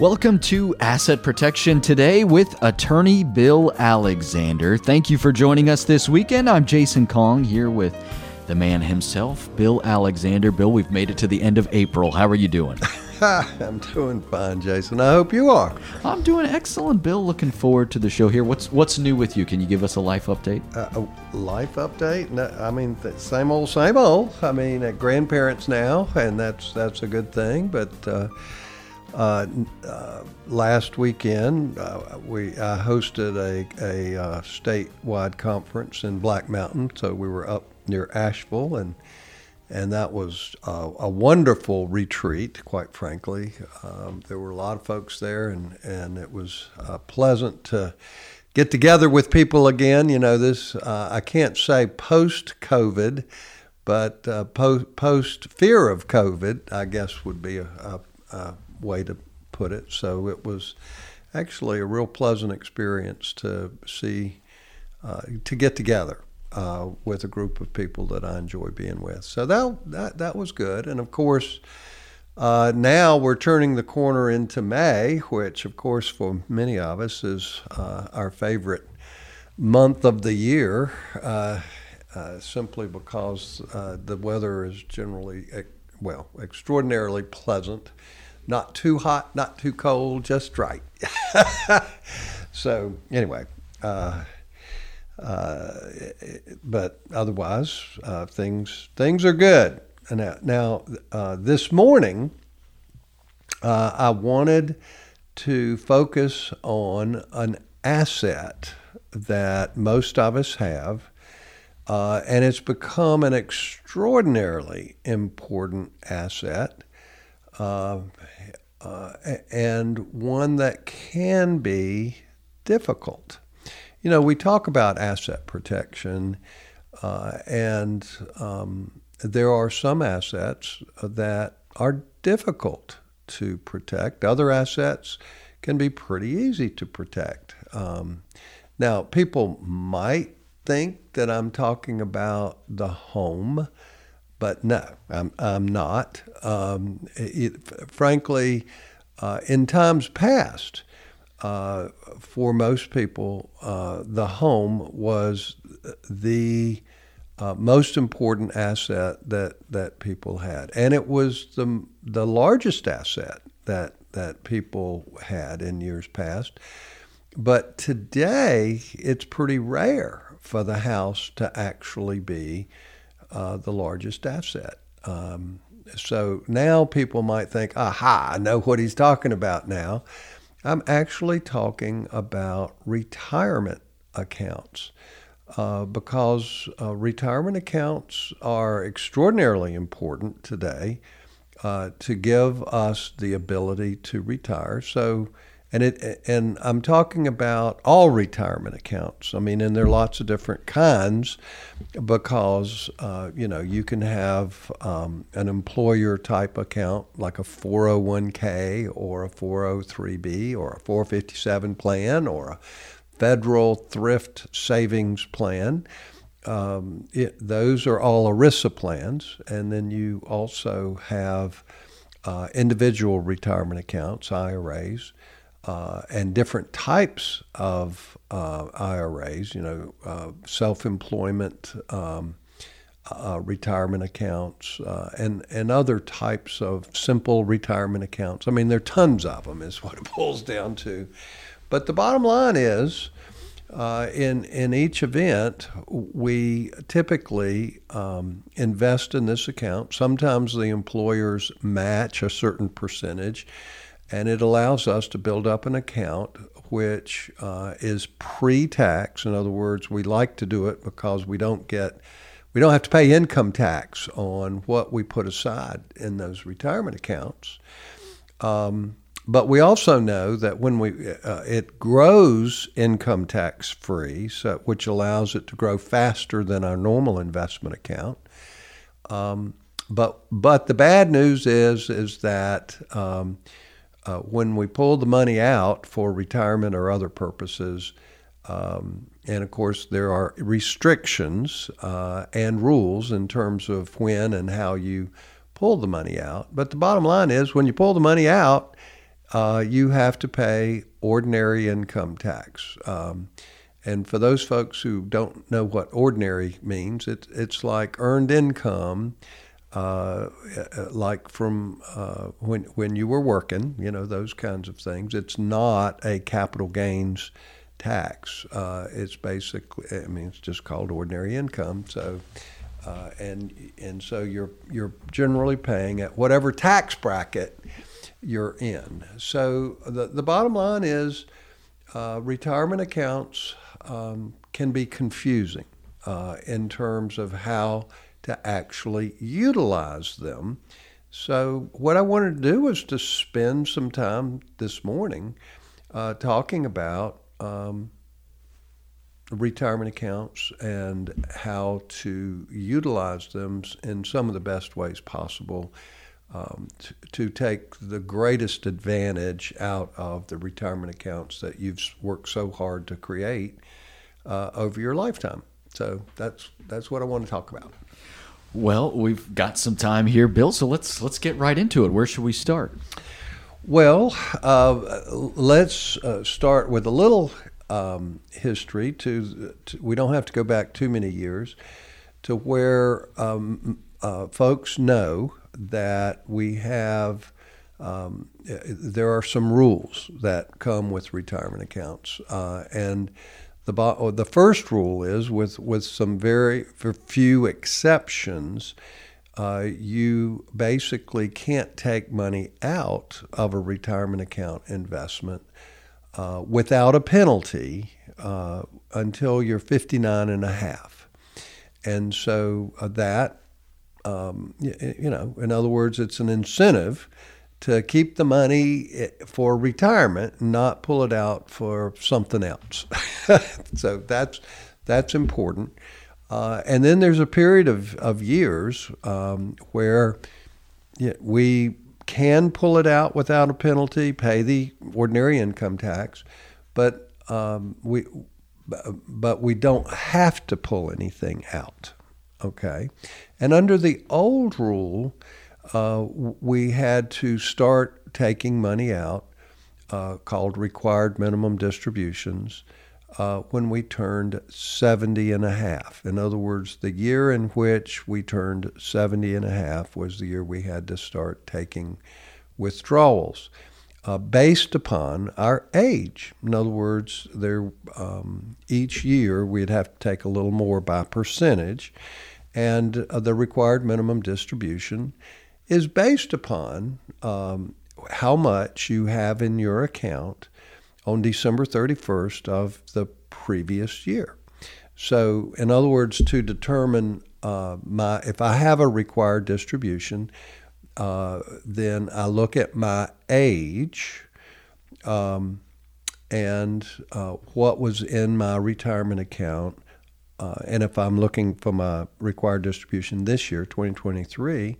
Welcome to Asset Protection Today with attorney Bill Alexander. Thank you for joining us this weekend. I'm Jason Kong here with the man himself, Bill Alexander. Bill, we've made it to the end of April. How are you doing? I'm doing fine, Jason. I hope you are. I'm doing excellent, Bill. Looking forward to the show here. What's new with you? Can you give us a life update? A life update? No, I mean, same old, same old. I mean, grandparents now, and that's a good thing. But last weekend, I hosted a statewide conference in Black Mountain, so we were up near Asheville, and that was a wonderful retreat, quite frankly. There were a lot of folks there, and it was pleasant to get together with people again. You know, this I can't say post-COVID, but post-fear of COVID, I guess, would be a way to put it. So it was actually a real pleasant experience to see, to get together with a group of people that I enjoy being with. So that was good. And of course, now we're turning the corner into May, which of course for many of us is our favorite month of the year, simply because the weather is generally, extraordinarily pleasant. Not too hot, not too cold, just right. So anyway, but otherwise, things are good. Now, this morning, I wanted to focus on an asset that most of us have, and it's become an extraordinarily important asset, and one that can be difficult. You know, we talk about asset protection, and there are some assets that are difficult to protect. Other assets can be pretty easy to protect. Now, people might think that I'm talking about the home, but no, I'm not. Frankly, in times past, for most people, the home was the most important asset that people had, and it was the largest asset that people had in years past. But today, it's pretty rare for the house to actually be the largest asset. So now people might think, aha, I know what he's talking about now. I'm actually talking about retirement accounts, because retirement accounts are extraordinarily important today to give us the ability to retire. So, and I'm talking about all retirement accounts. I mean, and there are lots of different kinds, because you know, you can have an employer type account like a 401k or a 403b or a 457 plan or a federal thrift savings plan. Those are all ERISA plans, and then you also have individual retirement accounts, IRAs. And different types of IRAs, you know, self-employment, retirement accounts, and other types of simple retirement accounts. I mean, there are tons of them is what it boils down to. But the bottom line is, in each event, we typically invest in this account. Sometimes the employers match a certain percentage, and it allows us to build up an account which is pre-tax. In other words, we like to do it because we don't have to pay income tax on what we put aside in those retirement accounts. But we also know that when it grows income tax free, so, which allows it to grow faster than our normal investment account. But the bad news is that when we pull the money out for retirement or other purposes, and of course there are restrictions and rules in terms of when and how you pull the money out. But the bottom line is, when you pull the money out, you have to pay ordinary income tax. And for those folks who don't know what ordinary means, it's like earned income, like from when you were working, you know, those kinds of things. It's not a capital gains tax. It's basically, I mean, it's just called ordinary income. So, and so you're generally paying at whatever tax bracket you're in. So the bottom line is, retirement accounts can be confusing in terms of how to actually utilize them. So what I wanted to do was to spend some time this morning talking about retirement accounts and how to utilize them in some of the best ways possible to take the greatest advantage out of the retirement accounts that you've worked so hard to create over your lifetime. So that's what I want to talk about. Well, we've got some time here, Bill, so let's get right into it. Where should we start? Well, let's start with a little history. We don't have to go back too many years to where folks know that we have there are some rules that come with retirement accounts, and the first rule is, with some very few exceptions, you basically can't take money out of a retirement account investment without a penalty until you're 59 and a half. And so that, you know, in other words, it's an incentive to keep the money for retirement and not pull it out for something else. So that's important. And then there's a period of years where we can pull it out without a penalty, pay the ordinary income tax, but we don't have to pull anything out. Okay, and under the old rule, we had to start taking money out, called required minimum distributions, when we turned 70 and a half. In other words, the year in which we turned 70 and a half was the year we had to start taking withdrawals based upon our age. In other words, there each year we'd have to take a little more by percentage, and the required minimum distribution is based upon how much you have in your account on December 31st of the previous year. So, in other words, to determine if I have a required distribution, then I look at my age and what was in my retirement account. And if I'm looking for my required distribution this year, 2023,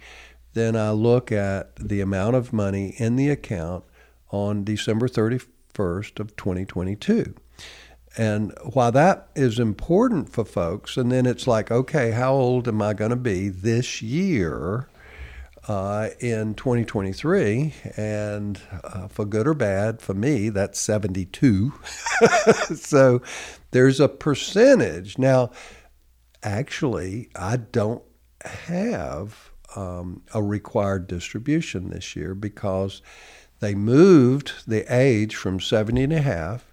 then I look at the amount of money in the account on December 31st of 2022. And while that is important for folks, and then it's like, okay, how old am I going to be this year in 2023? And for good or bad, for me, that's 72. So there's a percentage. Now, actually, I don't have a required distribution this year because they moved the age from 70 and a half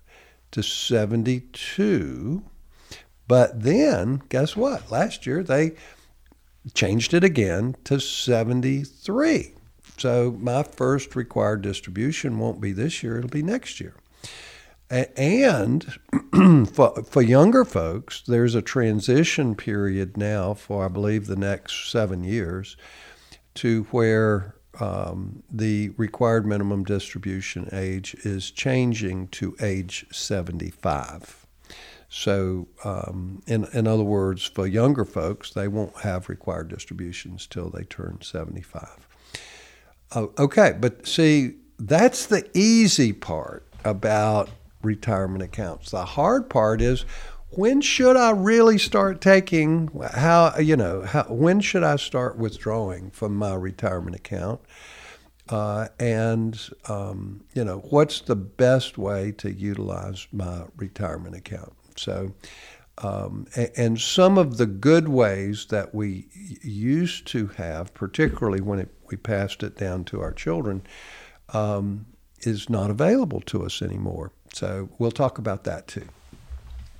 to 72. But then, guess what? Last year, they changed it again to 73. So my first required distribution won't be this year. It'll be next year. And for younger folks, there's a transition period now for, I believe, the next 7 years to where the required minimum distribution age is changing to age 75. So in other words, for younger folks, they won't have required distributions till they turn 75. Okay, but see, that's the easy part about retirement accounts. The hard part is, when should I really start taking, when should I start withdrawing from my retirement account? What's the best way to utilize my retirement account? So, and some of the good ways that we used to have, particularly when we passed it down to our children, is not available to us anymore. So we'll talk about that too.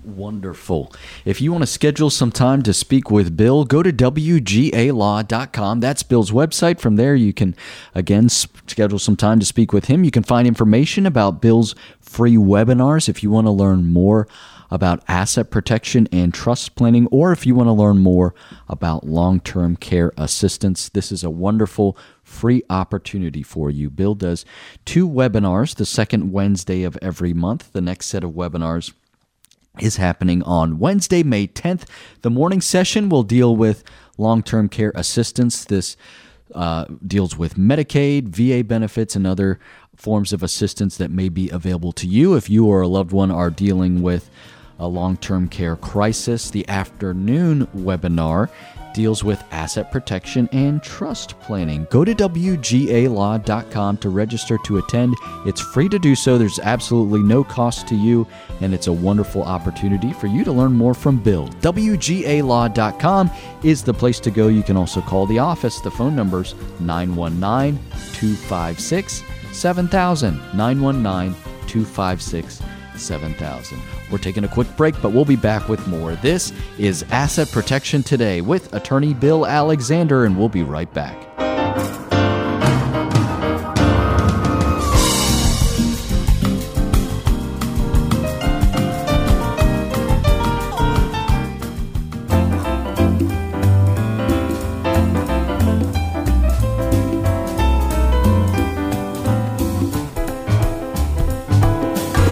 Wonderful. If you want to schedule some time to speak with Bill, go to WGALaw.com. That's Bill's website. From there, you can, again, schedule some time to speak with him. You can find information about Bill's free webinars if you want to learn more about asset protection and trust planning, or if you want to learn more about long-term care assistance. This is a wonderful free opportunity for you. Bill does 2 webinars the second Wednesday of every month. The next set of webinars is happening on Wednesday, May 10th. The morning session will deal with long-term care assistance. This deals with Medicaid, VA benefits, and other forms of assistance that may be available to you if you or a loved one are dealing with a long-term care crisis. The afternoon webinar deals with asset protection and trust planning. Go to WGALaw.com to register to attend. It's free to do so. There's absolutely no cost to you, and it's a wonderful opportunity for you to learn more from Bill. WGALaw.com is the place to go. You can also call the office. The phone number's 919-256-7000, 919-256-7000. We're taking a quick break, but we'll be back with more. This is Asset Protection Today with attorney Bill Alexander, and we'll be right back.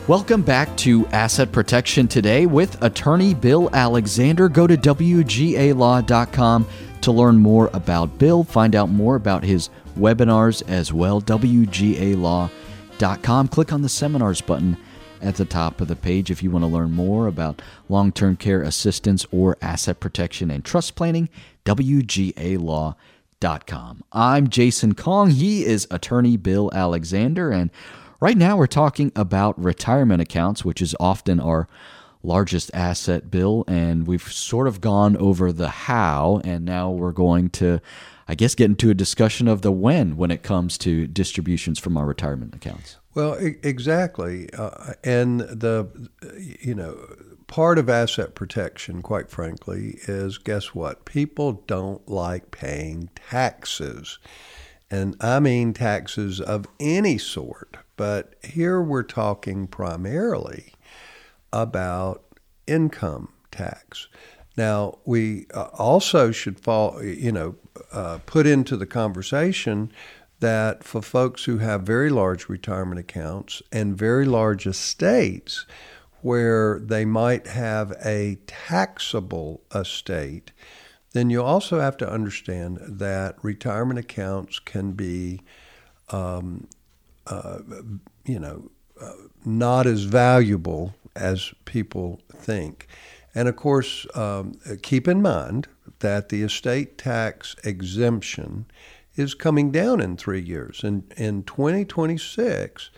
Welcome back to Asset Protection Today with attorney Bill Alexander. Go to WGALaw.com to learn more about Bill. Find out more about his webinars as well. WGALaw.com. Click on the seminars button at the top of the page if you want to learn more about long-term care assistance or asset protection and trust planning. WGALaw.com. I'm Jason Kong. He is attorney Bill Alexander, and right now, we're talking about retirement accounts, which is often our largest asset, Bill, and we've sort of gone over the how, and now we're going to, I guess, get into a discussion of the when it comes to distributions from our retirement accounts. Well, exactly. Part of asset protection, quite frankly, is guess what? People don't like paying taxes. And I mean taxes of any sort. But here we're talking primarily about income tax. Now, we also should put into the conversation that for folks who have very large retirement accounts and very large estates where they might have a taxable estate, then you also have to understand that retirement accounts can be not as valuable as people think. And of course, keep in mind that the estate tax exemption is coming down in 3 years. And in 2026,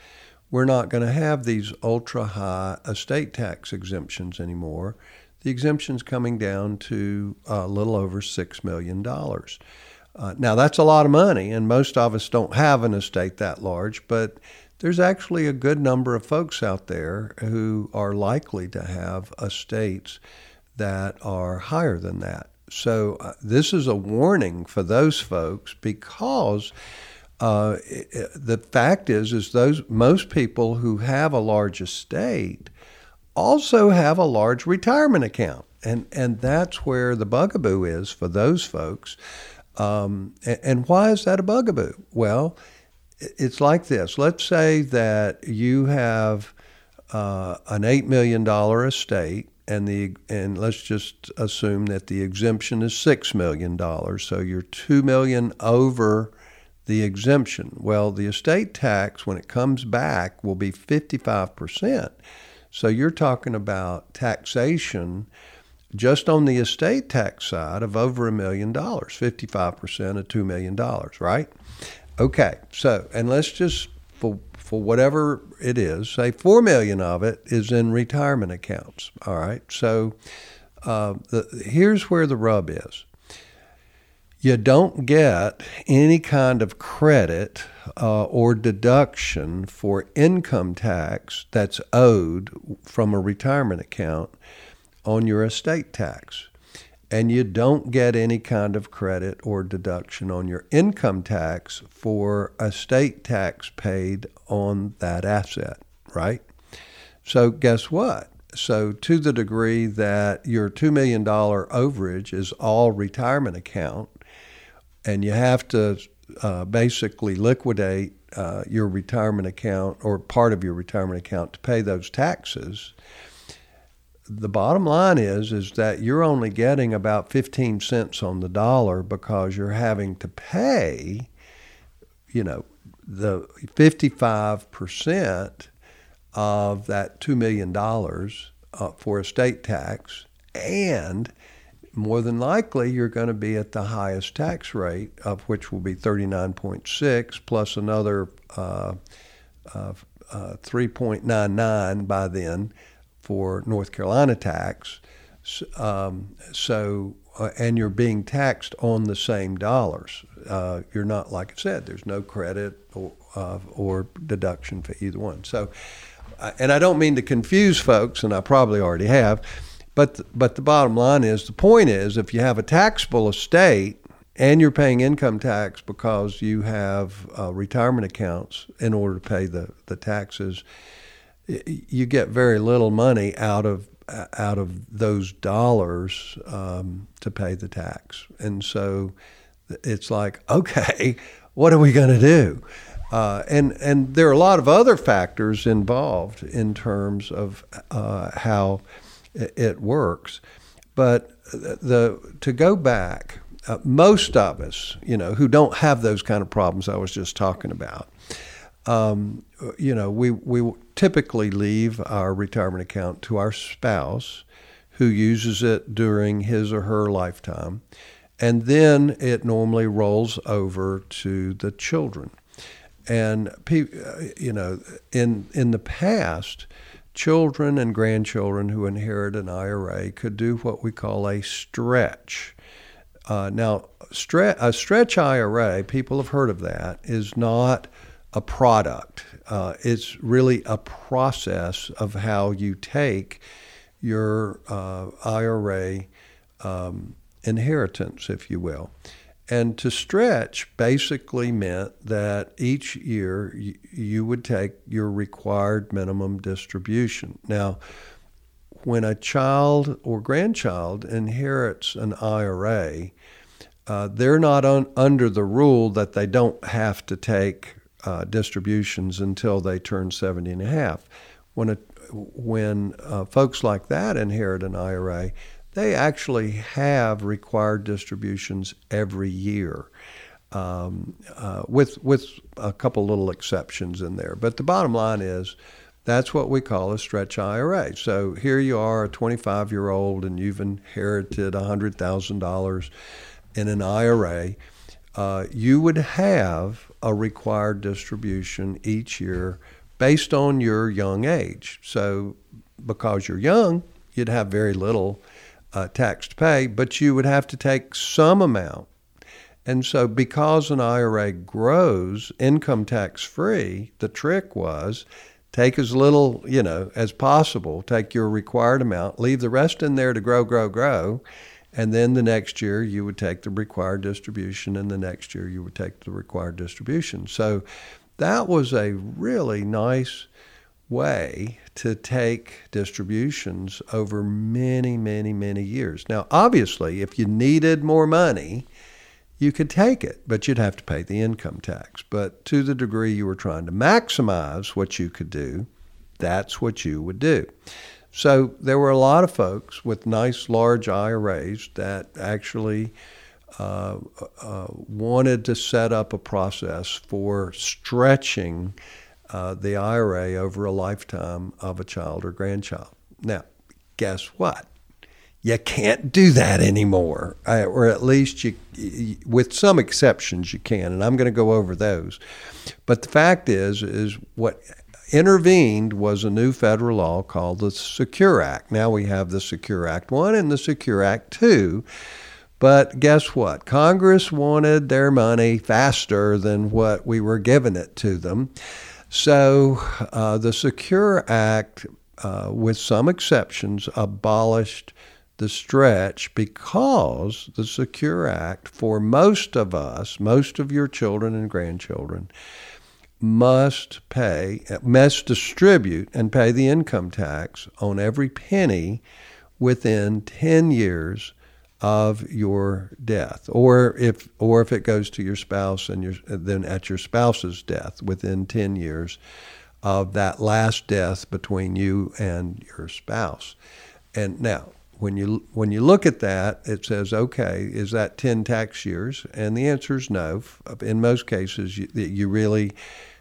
we're not going to have these ultra high estate tax exemptions anymore. The exemption's coming down to a little over $6 million. Now, that's a lot of money, and most of us don't have an estate that large, but there's actually a good number of folks out there who are likely to have estates that are higher than that. So this is a warning for those folks, because the fact is those most people who have a large estate also have a large retirement account, and that's where the bugaboo is for those folks. And why is that a bugaboo? Well, it's like this. Let's say that you have an $8 million estate, and let's just assume that the exemption is $6 million, so you're $2 million over the exemption. Well, the estate tax, when it comes back, will be 55%. So you're talking about taxation just on the estate tax side of over $1 million, 55% of $2 million, right? Okay, so, and let's just, for whatever it is, say 4 million of it is in retirement accounts. All right, so here's where the rub is. You don't get any kind of credit or deduction for income tax that's owed from a retirement account on your estate tax. And you don't get any kind of credit or deduction on your income tax for estate tax paid on that asset, right? So guess what? So to the degree that your $2 million overage is all retirement account, and you have to basically liquidate your retirement account or part of your retirement account to pay those taxes, the bottom line is that you're only getting about 15 cents on the dollar because you're having to pay, you know, the 55% of that $2 million for estate tax, and more than likely you're going to be at the highest tax rate, of which will be 39.6 plus another 3.99 by then for North Carolina tax. And you're being taxed on the same dollars. You're not, like I said, there's no credit or deduction for either one. So, and I don't mean to confuse folks, and I probably already have, but the bottom line is, the point is, if you have a taxable estate and you're paying income tax because you have retirement accounts in order to pay the taxes, you get very little money out of those dollars to pay the tax. And so it's like, okay, what are we going to do? And there are a lot of other factors involved in terms of how it works. But to go back, most of us, you know, who don't have those kind of problems I was just talking about, you know, we typically leave our retirement account to our spouse, who uses it during his or her lifetime, and then it normally rolls over to the children. And you know, in the past, children and grandchildren who inherit an IRA could do what we call a stretch. A stretch IRA, people have heard of that, is not a product. It's really a process of how you take your IRA inheritance, if you will. And to stretch basically meant that each year you would take your required minimum distribution. Now, when a child or grandchild inherits an IRA, they're not under the rule that they don't have to take distributions until they turn 70 and a half. When folks like that inherit an IRA, they actually have required distributions every year, with a couple little exceptions in there. But the bottom line is, that's what we call a stretch IRA. So here you are, a 25-year-old, and you've inherited $100,000 in an IRA. You would have a required distribution each year based on your young age. So because you're young, you'd have very little tax to pay, but you would have to take some amount. And so because an IRA grows income tax free, the trick was, take as little, you know, as possible, take your required amount, leave the rest in there to grow. And then the next year you would take the required distribution, and the next year you would take the required distribution. So that was a really nice way to take distributions over many, many, many years. Now, obviously, if you needed more money, you could take it, but you'd have to pay the income tax. But to the degree you were trying to maximize what you could do, that's what you would do. So there were a lot of folks with nice large IRAs that actually wanted to set up a process for stretching the IRA over a lifetime of a child or grandchild. Now, guess what? You can't do that anymore, or at least you, with some exceptions, you can, and I'm going to go over those. But the fact is what intervened was a new federal law called the SECURE Act. Now we have the SECURE Act 1 and the SECURE Act 2. But guess what? Congress wanted their money faster than what we were giving it to them. So the SECURE Act, with some exceptions, abolished the stretch because the SECURE Act, for most of us, most of your children and grandchildren, must distribute and pay the income tax on every penny within 10 years of your death, or if it goes to your spouse, and then at your spouse's death within 10 years of that last death between you and your spouse. And now, when you look at that, it says, okay, is that 10 tax years? And the answer is no. In most cases, you really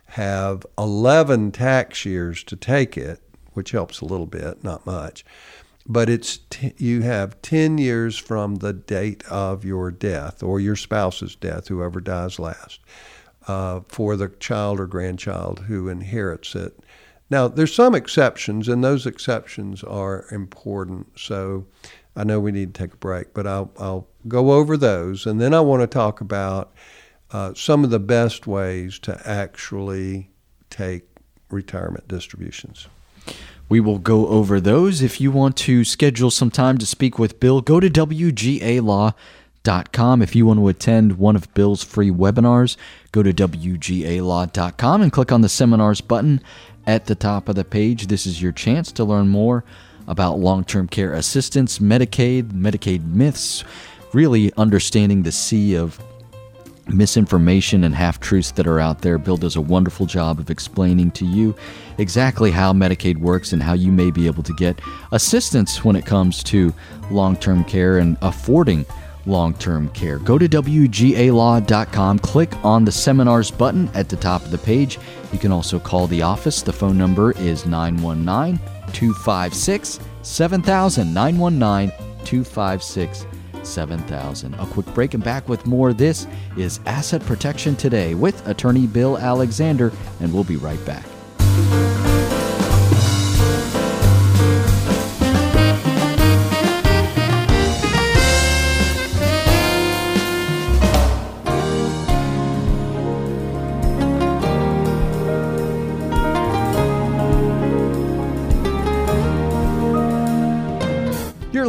have 11 tax years to take it, which helps a little bit, not much. But you have 10 years from the date of your death or your spouse's death, whoever dies last, for the child or grandchild who inherits it. Now, there's some exceptions, and those exceptions are important. So I know we need to take a break, but I'll go over those. And then I want to talk about some of the best ways to actually take retirement distributions. We will go over those. If you want to schedule some time to speak with Bill, go to WGALaw.com. If you want to attend one of Bill's free webinars, go to WGALaw.com and click on the seminars button at the top of the page. This is your chance to learn more about long-term care assistance, Medicaid, Medicaid myths, really understanding the sea of misinformation and half-truths that are out there. Bill does a wonderful job of explaining to you exactly how Medicaid works and how you may be able to get assistance when it comes to long-term care and affording long-term care. Go to WGALaw.com, click on the seminars button at the top of the page. You can also call the office. The phone number is 919-256-7000, 919-256-7000. A quick break and back with more. This is Asset Protection Today with attorney Bill Alexander, and we'll be right back.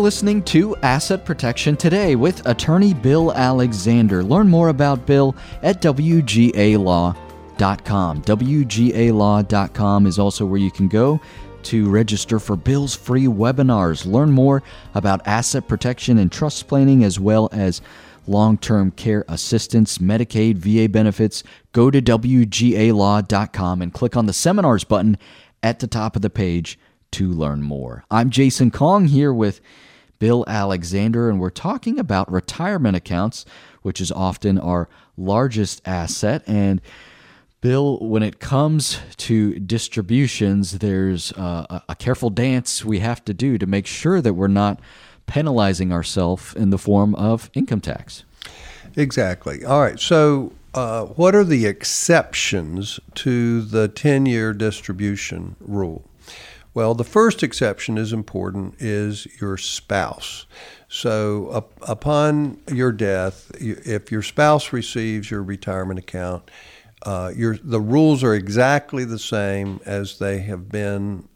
Listening to Asset Protection Today with attorney Bill Alexander. Learn more about Bill at WGALaw.com. WGALaw.com is also where you can go to register for Bill's free webinars. Learn more about asset protection and trust planning, as well as long-term care assistance, Medicaid, VA benefits. Go to WGALaw.com and click on the seminars button at the top of the page to learn more. I'm Jason Kong here with Bill Alexander, and we're talking about retirement accounts, which is often our largest asset. And Bill, when it comes to distributions, there's a careful dance we have to do to make sure that we're not penalizing ourselves in the form of income tax. Exactly. All right. So what are the exceptions to the 10-year distribution rule? Well, the first exception is important, is your spouse. So upon your death, if your spouse receives your retirement account, the rules are exactly the same as they have been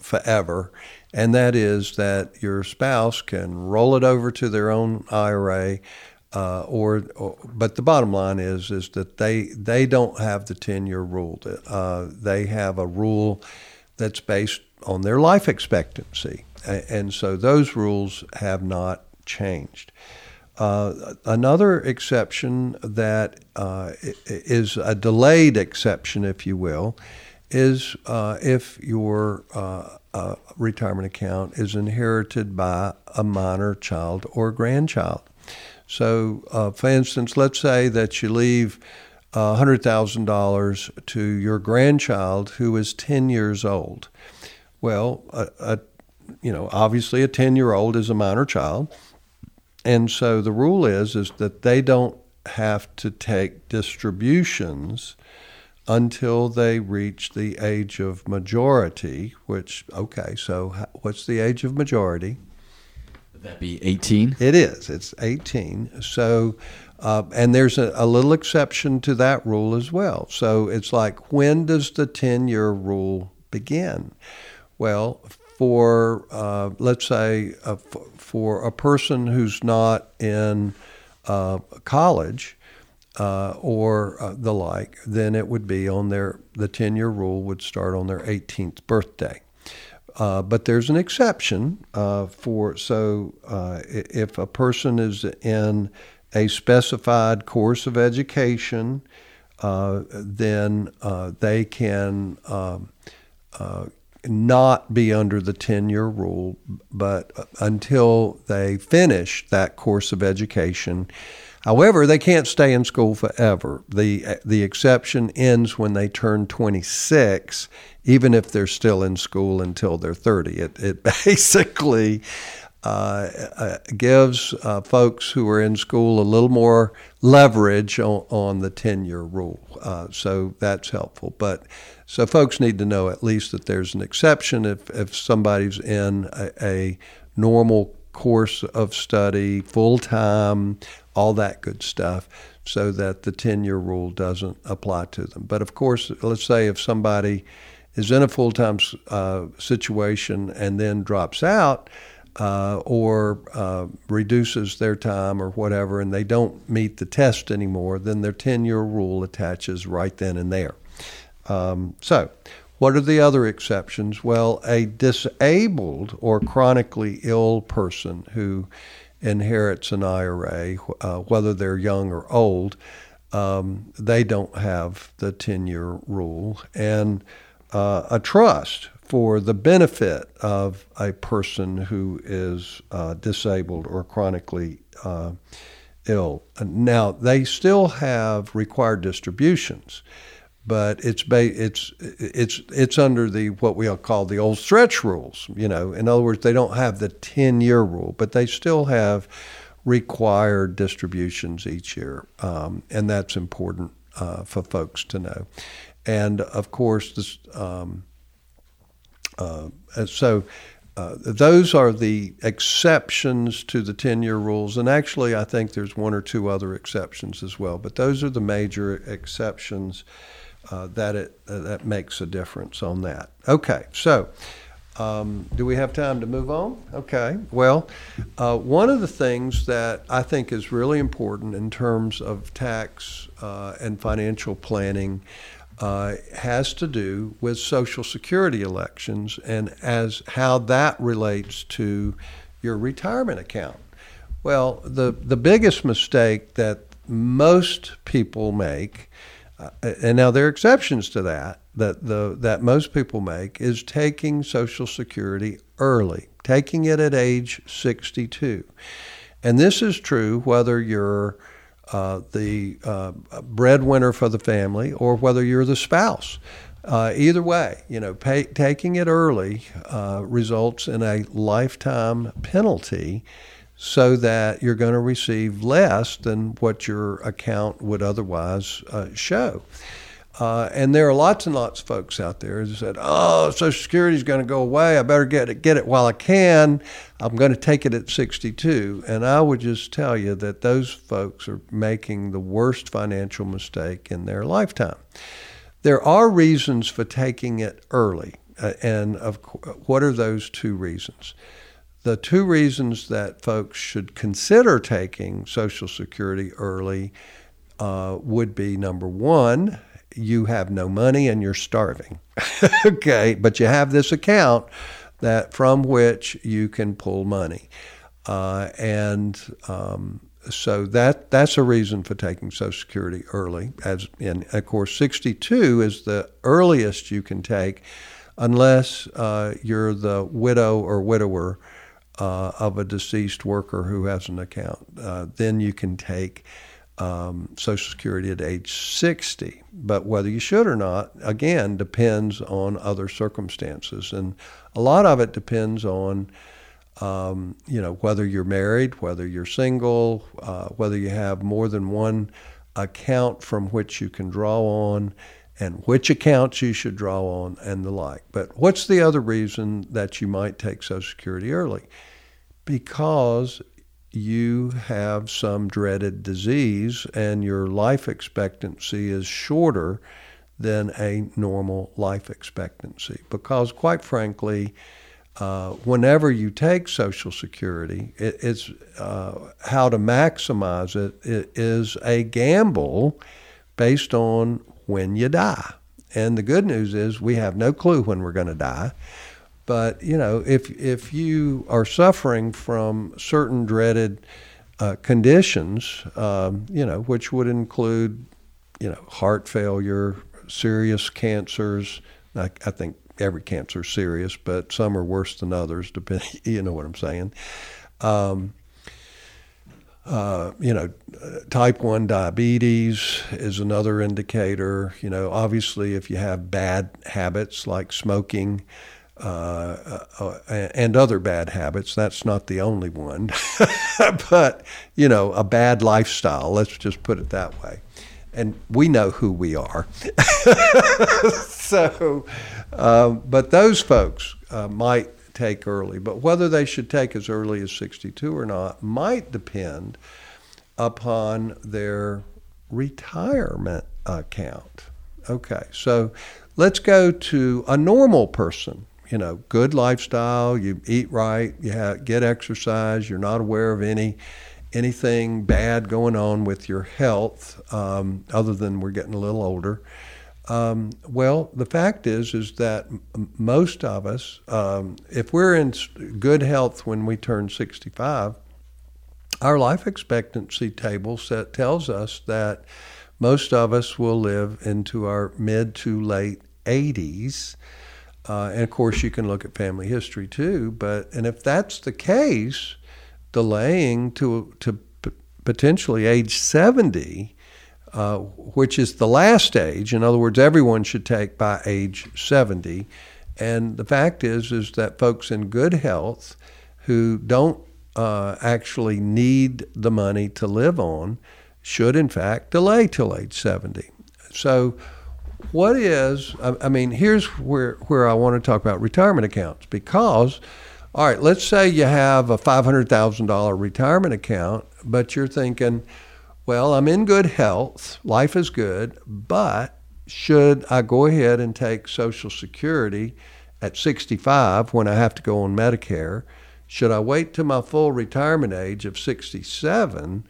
forever, and that is that your spouse can roll it over to their own IRA, but the bottom line is that they don't have the 10-year rule. They have a rule that's based on their life expectancy. And so those rules have not changed. Another exception that is a delayed exception, if you will, is if your retirement account is inherited by a minor child or grandchild. So, for instance, let's say that you leave $100,000 to your grandchild who is 10 years old. Well, you know, obviously a 10-year-old is a minor child. And so the rule is that they don't have to take distributions until they reach the age of majority, which, okay, so what's the age of majority? Would that be 18? It is. It's 18. So, and there's a little exception to that rule as well. So it's like, when does the 10-year rule begin? Well, for, let's say, for a person who's not in college or the like, then it would be on the 10-year rule would start on their 18th birthday. But there's an exception if a person is in a specified course of education, then they can not be under the 10-year rule, but until they finish that course of education. However, they can't stay in school forever. The exception ends when they turn 26, even if they're still in school until they're 30. It basically gives folks who are in school a little more leverage on the 10-year rule. So that's helpful. But so folks need to know at least that there's an exception if somebody's in a normal course of study, full-time, all that good stuff, so that the 10-year rule doesn't apply to them. But of course, let's say if somebody is in a full-time situation and then drops out or reduces their time or whatever, and they don't meet the test anymore, then their 10-year rule attaches right then and there. So what are the other exceptions? Well, a disabled or chronically ill person who inherits an IRA, whether they're young or old, they don't have the 10-year rule. And a trust for the benefit of a person who is disabled or chronically ill. Now, they still have required distributions, but it's under the what we all call the old stretch rules. You know, in other words, they don't have the 10-year rule, but they still have required distributions each year, and that's important for folks to know. And of course, this, those are the exceptions to the 10-year rules, and actually, I think there's one or two other exceptions as well. But those are the major exceptions. That makes a difference on that. Okay, so do we have time to move on? Okay, well, one of the things that I think is really important in terms of tax and financial planning has to do with Social Security elections and as how that relates to your retirement account. Well, the biggest mistake that most people make, and now there are exceptions to that most people make, is taking Social Security early, taking it at age 62. And this is true whether you're the breadwinner for the family or whether you're the spouse. Either way, you know, taking it early results in a lifetime penalty, so that you're going to receive less than what your account would otherwise show. And there are lots and lots of folks out there who said, oh, Social Security is going to go away. I better get it while I can. I'm going to take it at 62. And I would just tell you that those folks are making the worst financial mistake in their lifetime. There are reasons for taking it early. And of course, what are those two reasons? The two reasons that folks should consider taking Social Security early would be, number one, you have no money and you're starving. Okay, but you have this account that from which you can pull money. So that's a reason for taking Social Security early. And of course, 62 is the earliest you can take unless you're the widow or widower of a deceased worker who has an account. Then you can take Social Security at age 60. But whether you should or not, again, depends on other circumstances. And a lot of it depends on, whether you're married, whether you're single, whether you have more than one account from which you can draw on, and which accounts you should draw on, and the like. But what's the other reason that you might take Social Security early? Because you have some dreaded disease and your life expectancy is shorter than a normal life expectancy. Because quite frankly, whenever you take Social Security, it's how to maximize it. It is a gamble based on when you die. And the good news is we have no clue when we're going to die. But, if you are suffering from certain dreaded conditions, which would include, heart failure, serious cancers. I think every cancer is serious, but some are worse than others, depending, you know what I'm saying. Type 1 diabetes is another indicator. Obviously, if you have bad habits like smoking, and other bad habits. That's not the only one, but, a bad lifestyle, let's just put it that way. And we know who we are. So, but those folks might take early, but whether they should take as early as 62 or not might depend upon their retirement account. Okay, so let's go to a normal person. Good lifestyle, you eat right, you get exercise, you're not aware of anything bad going on with your health, other than we're getting a little older. Well, the fact is that most of us, if we're in good health when we turn 65, our life expectancy table tells us that most of us will live into our mid to late 80s. And of course, you can look at family history too. And if that's the case, delaying to potentially age 70, which is the last age. In other words, everyone should take by age 70. And the fact is that folks in good health who don't actually need the money to live on should in fact delay till age 70. So. What is, here's where I want to talk about retirement accounts because, all right, let's say you have a $500,000 retirement account, but you're thinking, well, I'm in good health, life is good, but should I go ahead and take Social Security at 65 when I have to go on Medicare? Should I wait till my full retirement age of 67,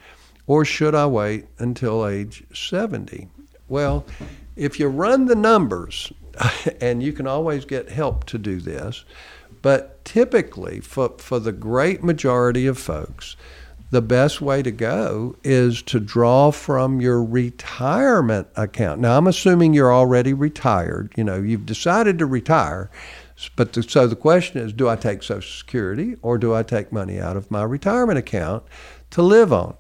or should I wait until age 70? Well, if you run the numbers, and you can always get help to do this, but typically for the great majority of folks, the best way to go is to draw from your retirement account. Now, I'm assuming you're already retired. You've decided to retire. But so the question is, do I take Social Security or do I take money out of my retirement account to live on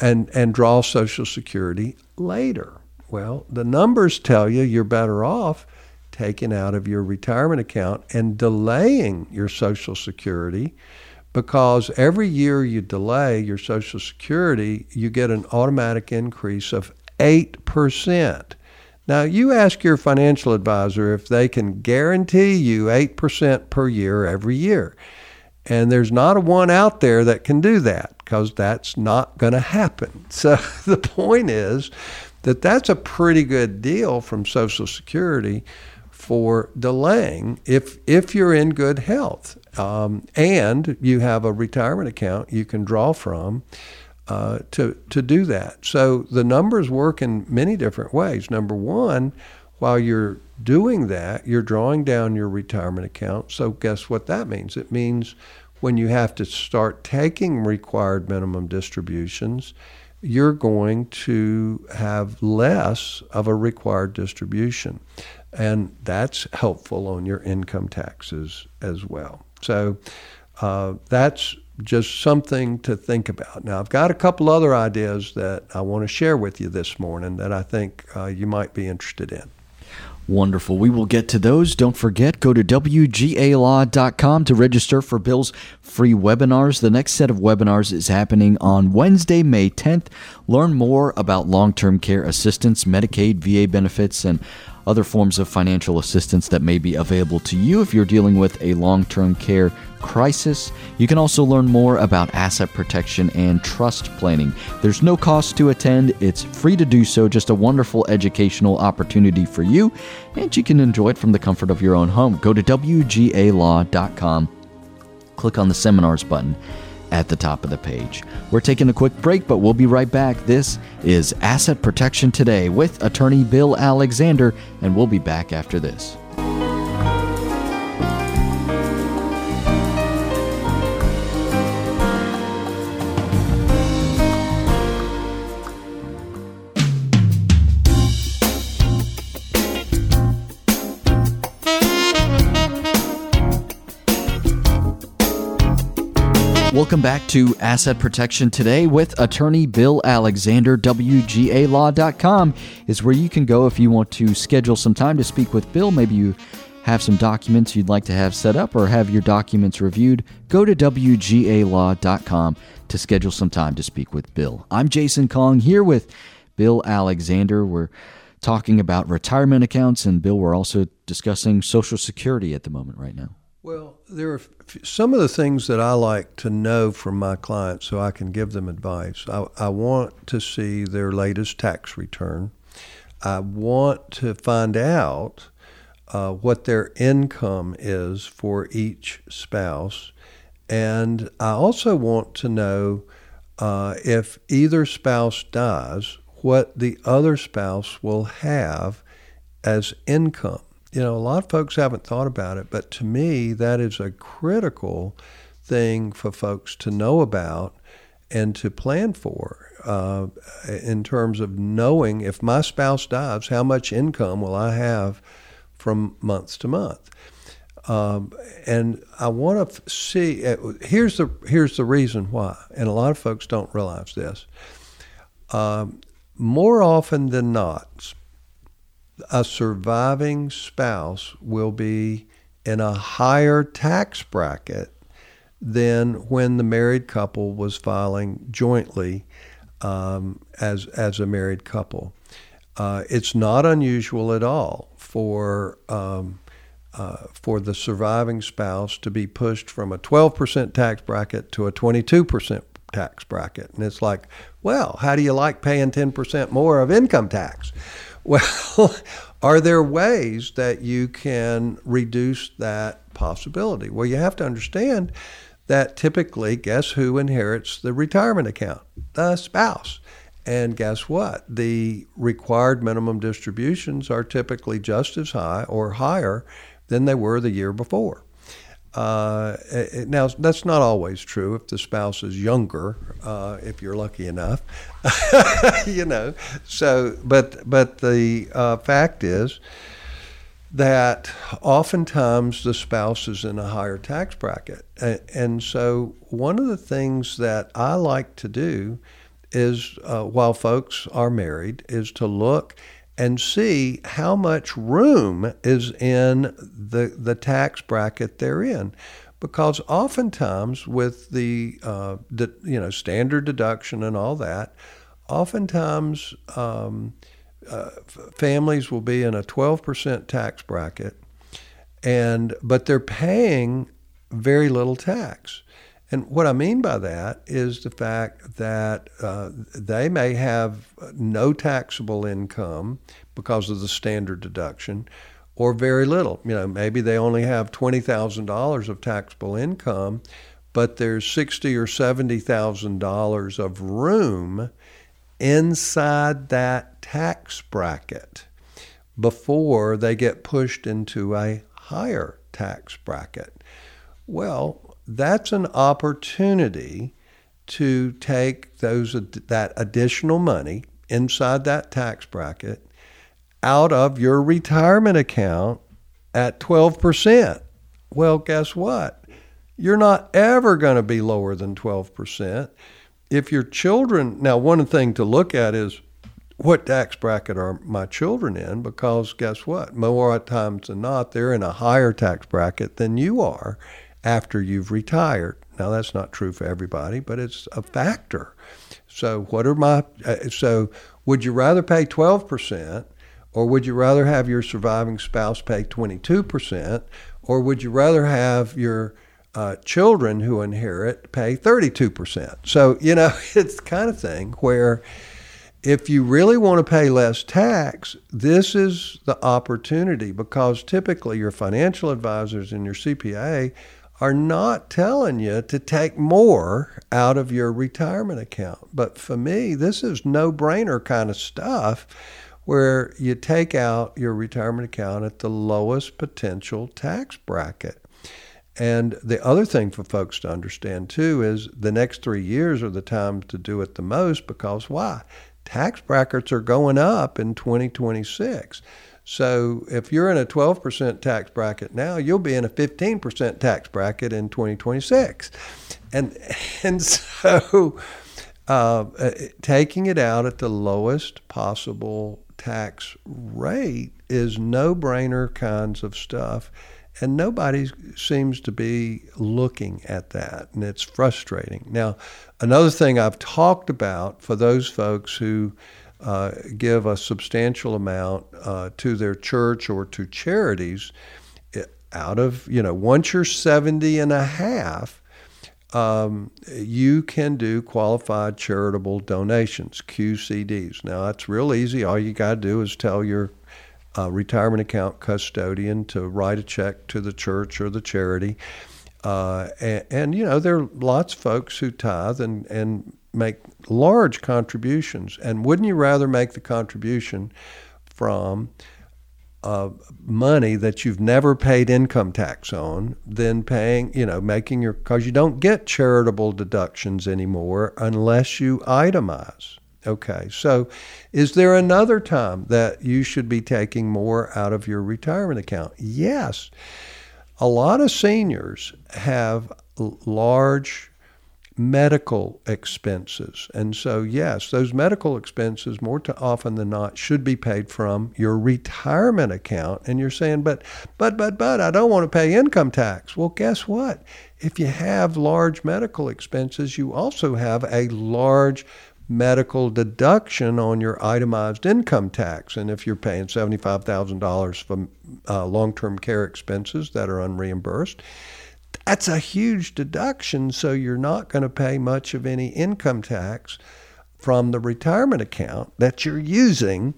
and draw Social Security later? Well, the numbers tell you you're better off taking out of your retirement account and delaying your Social Security because every year you delay your Social Security, you get an automatic increase of 8%. Now, you ask your financial advisor if they can guarantee you 8% per year every year. And there's not a one out there that can do that because that's not going to happen. So the point is that's a pretty good deal from Social Security for delaying if you're in good health and you have a retirement account you can draw from to do that. So the numbers work in many different ways. Number one, while you're doing that, you're drawing down your retirement account. So guess what that means? It means when you have to start taking required minimum distributions, you're going to have less of a required distribution. And that's helpful on your income taxes as well. So that's just something to think about. Now, I've got a couple other ideas that I want to share with you this morning that I think you might be interested in. Wonderful. We will get to those. Don't forget, go to WGALaw.com to register for Bill's free webinars. The next set of webinars is happening on Wednesday, May 10th. Learn more about long-term care assistance, Medicaid, VA benefits, and other forms of financial assistance that may be available to you if you're dealing with a long-term care crisis. You can also learn more about asset protection and trust planning. There's no cost to attend. It's free to do so. Just a wonderful educational opportunity for you, and you can enjoy it from the comfort of your own home. Go to WGALaw.com. Click on the seminars button at the top of the page. We're taking a quick break, but we'll be right back. This is Asset Protection Today with attorney Bill Alexander, and we'll be back after this. Welcome back to Asset Protection Today with attorney Bill Alexander. WGALaw.com is where you can go if you want to schedule some time to speak with Bill. Maybe you have some documents you'd like to have set up or have your documents reviewed. Go to WGALaw.com to schedule some time to speak with Bill. I'm Jason Kong here with Bill Alexander. We're talking about retirement accounts, and Bill, we're also discussing Social Security at the moment right now. Well, there are some of the things that I like to know from my clients so I can give them advice. I want to see their latest tax return. I want to find out what their income is for each spouse. And I also want to know if either spouse dies, what the other spouse will have as income. You know, a lot of folks haven't thought about it, but to me, that is a critical thing for folks to know about and to plan for in terms of knowing if my spouse dies, how much income will I have from month to month? And I want to see, here's the reason why, and a lot of folks don't realize this. More often than not, a surviving spouse will be in a higher tax bracket than when the married couple was filing jointly as a married couple. It's not unusual at all for the surviving spouse to be pushed from a 12% tax bracket to a 22% tax bracket. And it's like, well, how do you like paying 10% more of income tax? Well, are there ways that you can reduce that possibility? Well, you have to understand that typically, guess who inherits the retirement account? The spouse. And guess what? The required minimum distributions are typically just as high or higher than they were the year before. Now, that's not always true if the spouse is younger, if you're lucky enough, you know. So, but the fact is that oftentimes the spouse is in a higher tax bracket. And so one of the things that I like to do is, while folks are married, is to look and see how much room is in the tax bracket they're in. Because oftentimes with the standard deduction and all that, oftentimes families will be in a 12% tax bracket, but they're paying very little tax. And what I mean by that is the fact that they may have no taxable income because of the standard deduction, or very little. You know, maybe they only have $20,000 of taxable income, but there's $60,000 or $70,000 of room inside that tax bracket before they get pushed into a higher tax bracket. Well, that's an opportunity to take that additional money inside that tax bracket out of your retirement account at 12%. Well, guess what? You're not ever going to be lower than 12%. If your children, now one thing to look at is what tax bracket are my children in, because guess what? More times than not, they're in a higher tax bracket than you are after you've retired. Now that's not true for everybody, but it's a factor. So what are my, so would you rather pay 12%, or would you rather have your surviving spouse pay 22%, or would you rather have your children who inherit pay 32%? So, you know, it's the kind of thing where if you really want to pay less tax, this is the opportunity, because typically your financial advisors and your CPA are not telling you to take more out of your retirement account. But for me, this is no-brainer kind of stuff where you take out your retirement account at the lowest potential tax bracket. And the other thing for folks to understand, too, is the next 3 years are the time to do it the most, because why? Tax brackets are going up in 2026. So if you're in a 12% tax bracket now, you'll be in a 15% tax bracket in 2026. And so taking it out at the lowest possible tax rate is no-brainer kinds of stuff. And nobody seems to be looking at that, and it's frustrating. Now, another thing I've talked about for those folks who give a substantial amount to their church or to charities, out of, you know, once you're 70 and a half, you can do qualified charitable donations, QCDs. Now, that's real easy. All you got to do is tell your retirement account custodian to write a check to the church or the charity. And you know, there are lots of folks who tithe and make large contributions. And wouldn't you rather make the contribution from money that you've never paid income tax on than paying, you know, making your, because you don't get charitable deductions anymore unless you itemize. Okay, so is there another time that you should be taking more out of your retirement account? Yes. A lot of seniors have large medical expenses. And so, yes, those medical expenses more often than not should be paid from your retirement account. And you're saying, but, I don't want to pay income tax. Well, guess what? If you have large medical expenses, you also have a large medical deduction on your itemized income tax. And if you're paying $75,000 for long-term care expenses that are unreimbursed, that's a huge deduction. So you're not going to pay much of any income tax from the retirement account that you're using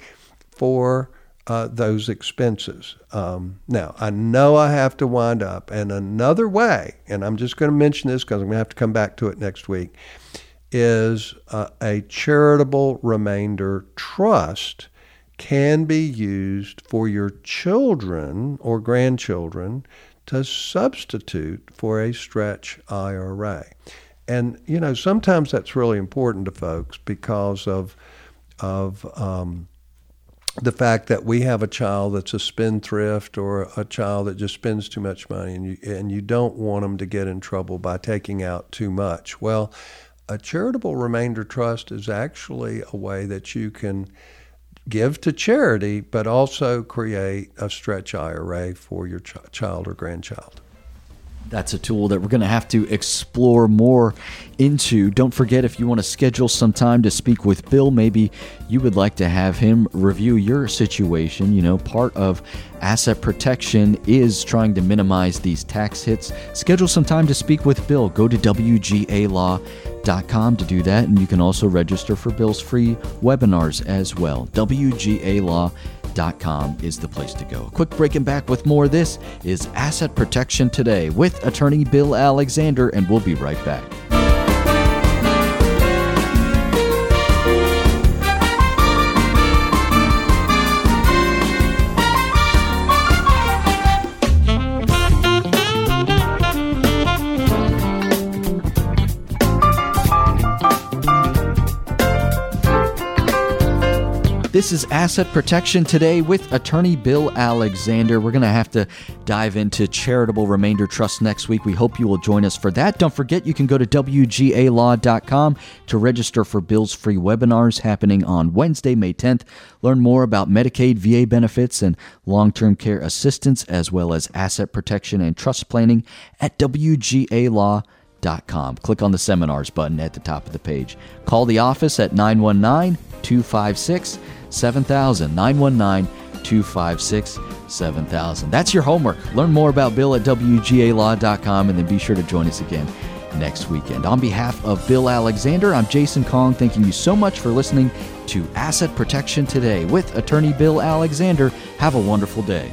for those expenses. Now, I know I have to wind up. And another way, and I'm just going to mention this because I'm going to have to come back to it next week, is a charitable remainder trust can be used for your children or grandchildren to substitute for a stretch IRA. And, you know, sometimes that's really important to folks because of the fact that we have a child that's a spendthrift or a child that just spends too much money, and you don't want them to get in trouble by taking out too much. Well, a charitable remainder trust is actually a way that you can give to charity, but also create a stretch IRA for your child or grandchild. That's a tool that we're going to have to explore more into. Don't forget, if you want to schedule some time to speak with Bill, maybe you would like to have him review your situation. You know, part of asset protection is trying to minimize these tax hits. Schedule some time to speak with Bill. Go to WGALaw.com to do that, and you can also register for Bill's free webinars as well. WGALaw.com is the place to go. A quick break and back with more. This is Asset Protection Today with attorney Bill Alexander, and we'll be right back. This is Asset Protection Today with attorney Bill Alexander. We're going to have to dive into charitable remainder trust next week. We hope you will join us for that. Don't forget, you can go to WGALaw.com to register for Bill's free webinars happening on Wednesday, May 10th. Learn more about Medicaid, VA benefits, and long-term care assistance, as well as asset protection and trust planning at WGALaw.com. Click on the seminars button at the top of the page. Call the office at 919-256-7000. 919-256-7000. That's your homework. Learn more about Bill at WGALaw.com, and then be sure to join us again next weekend. On behalf of Bill Alexander, I'm Jason Kong, thanking you so much for listening to Asset Protection Today with attorney Bill Alexander. Have a wonderful day.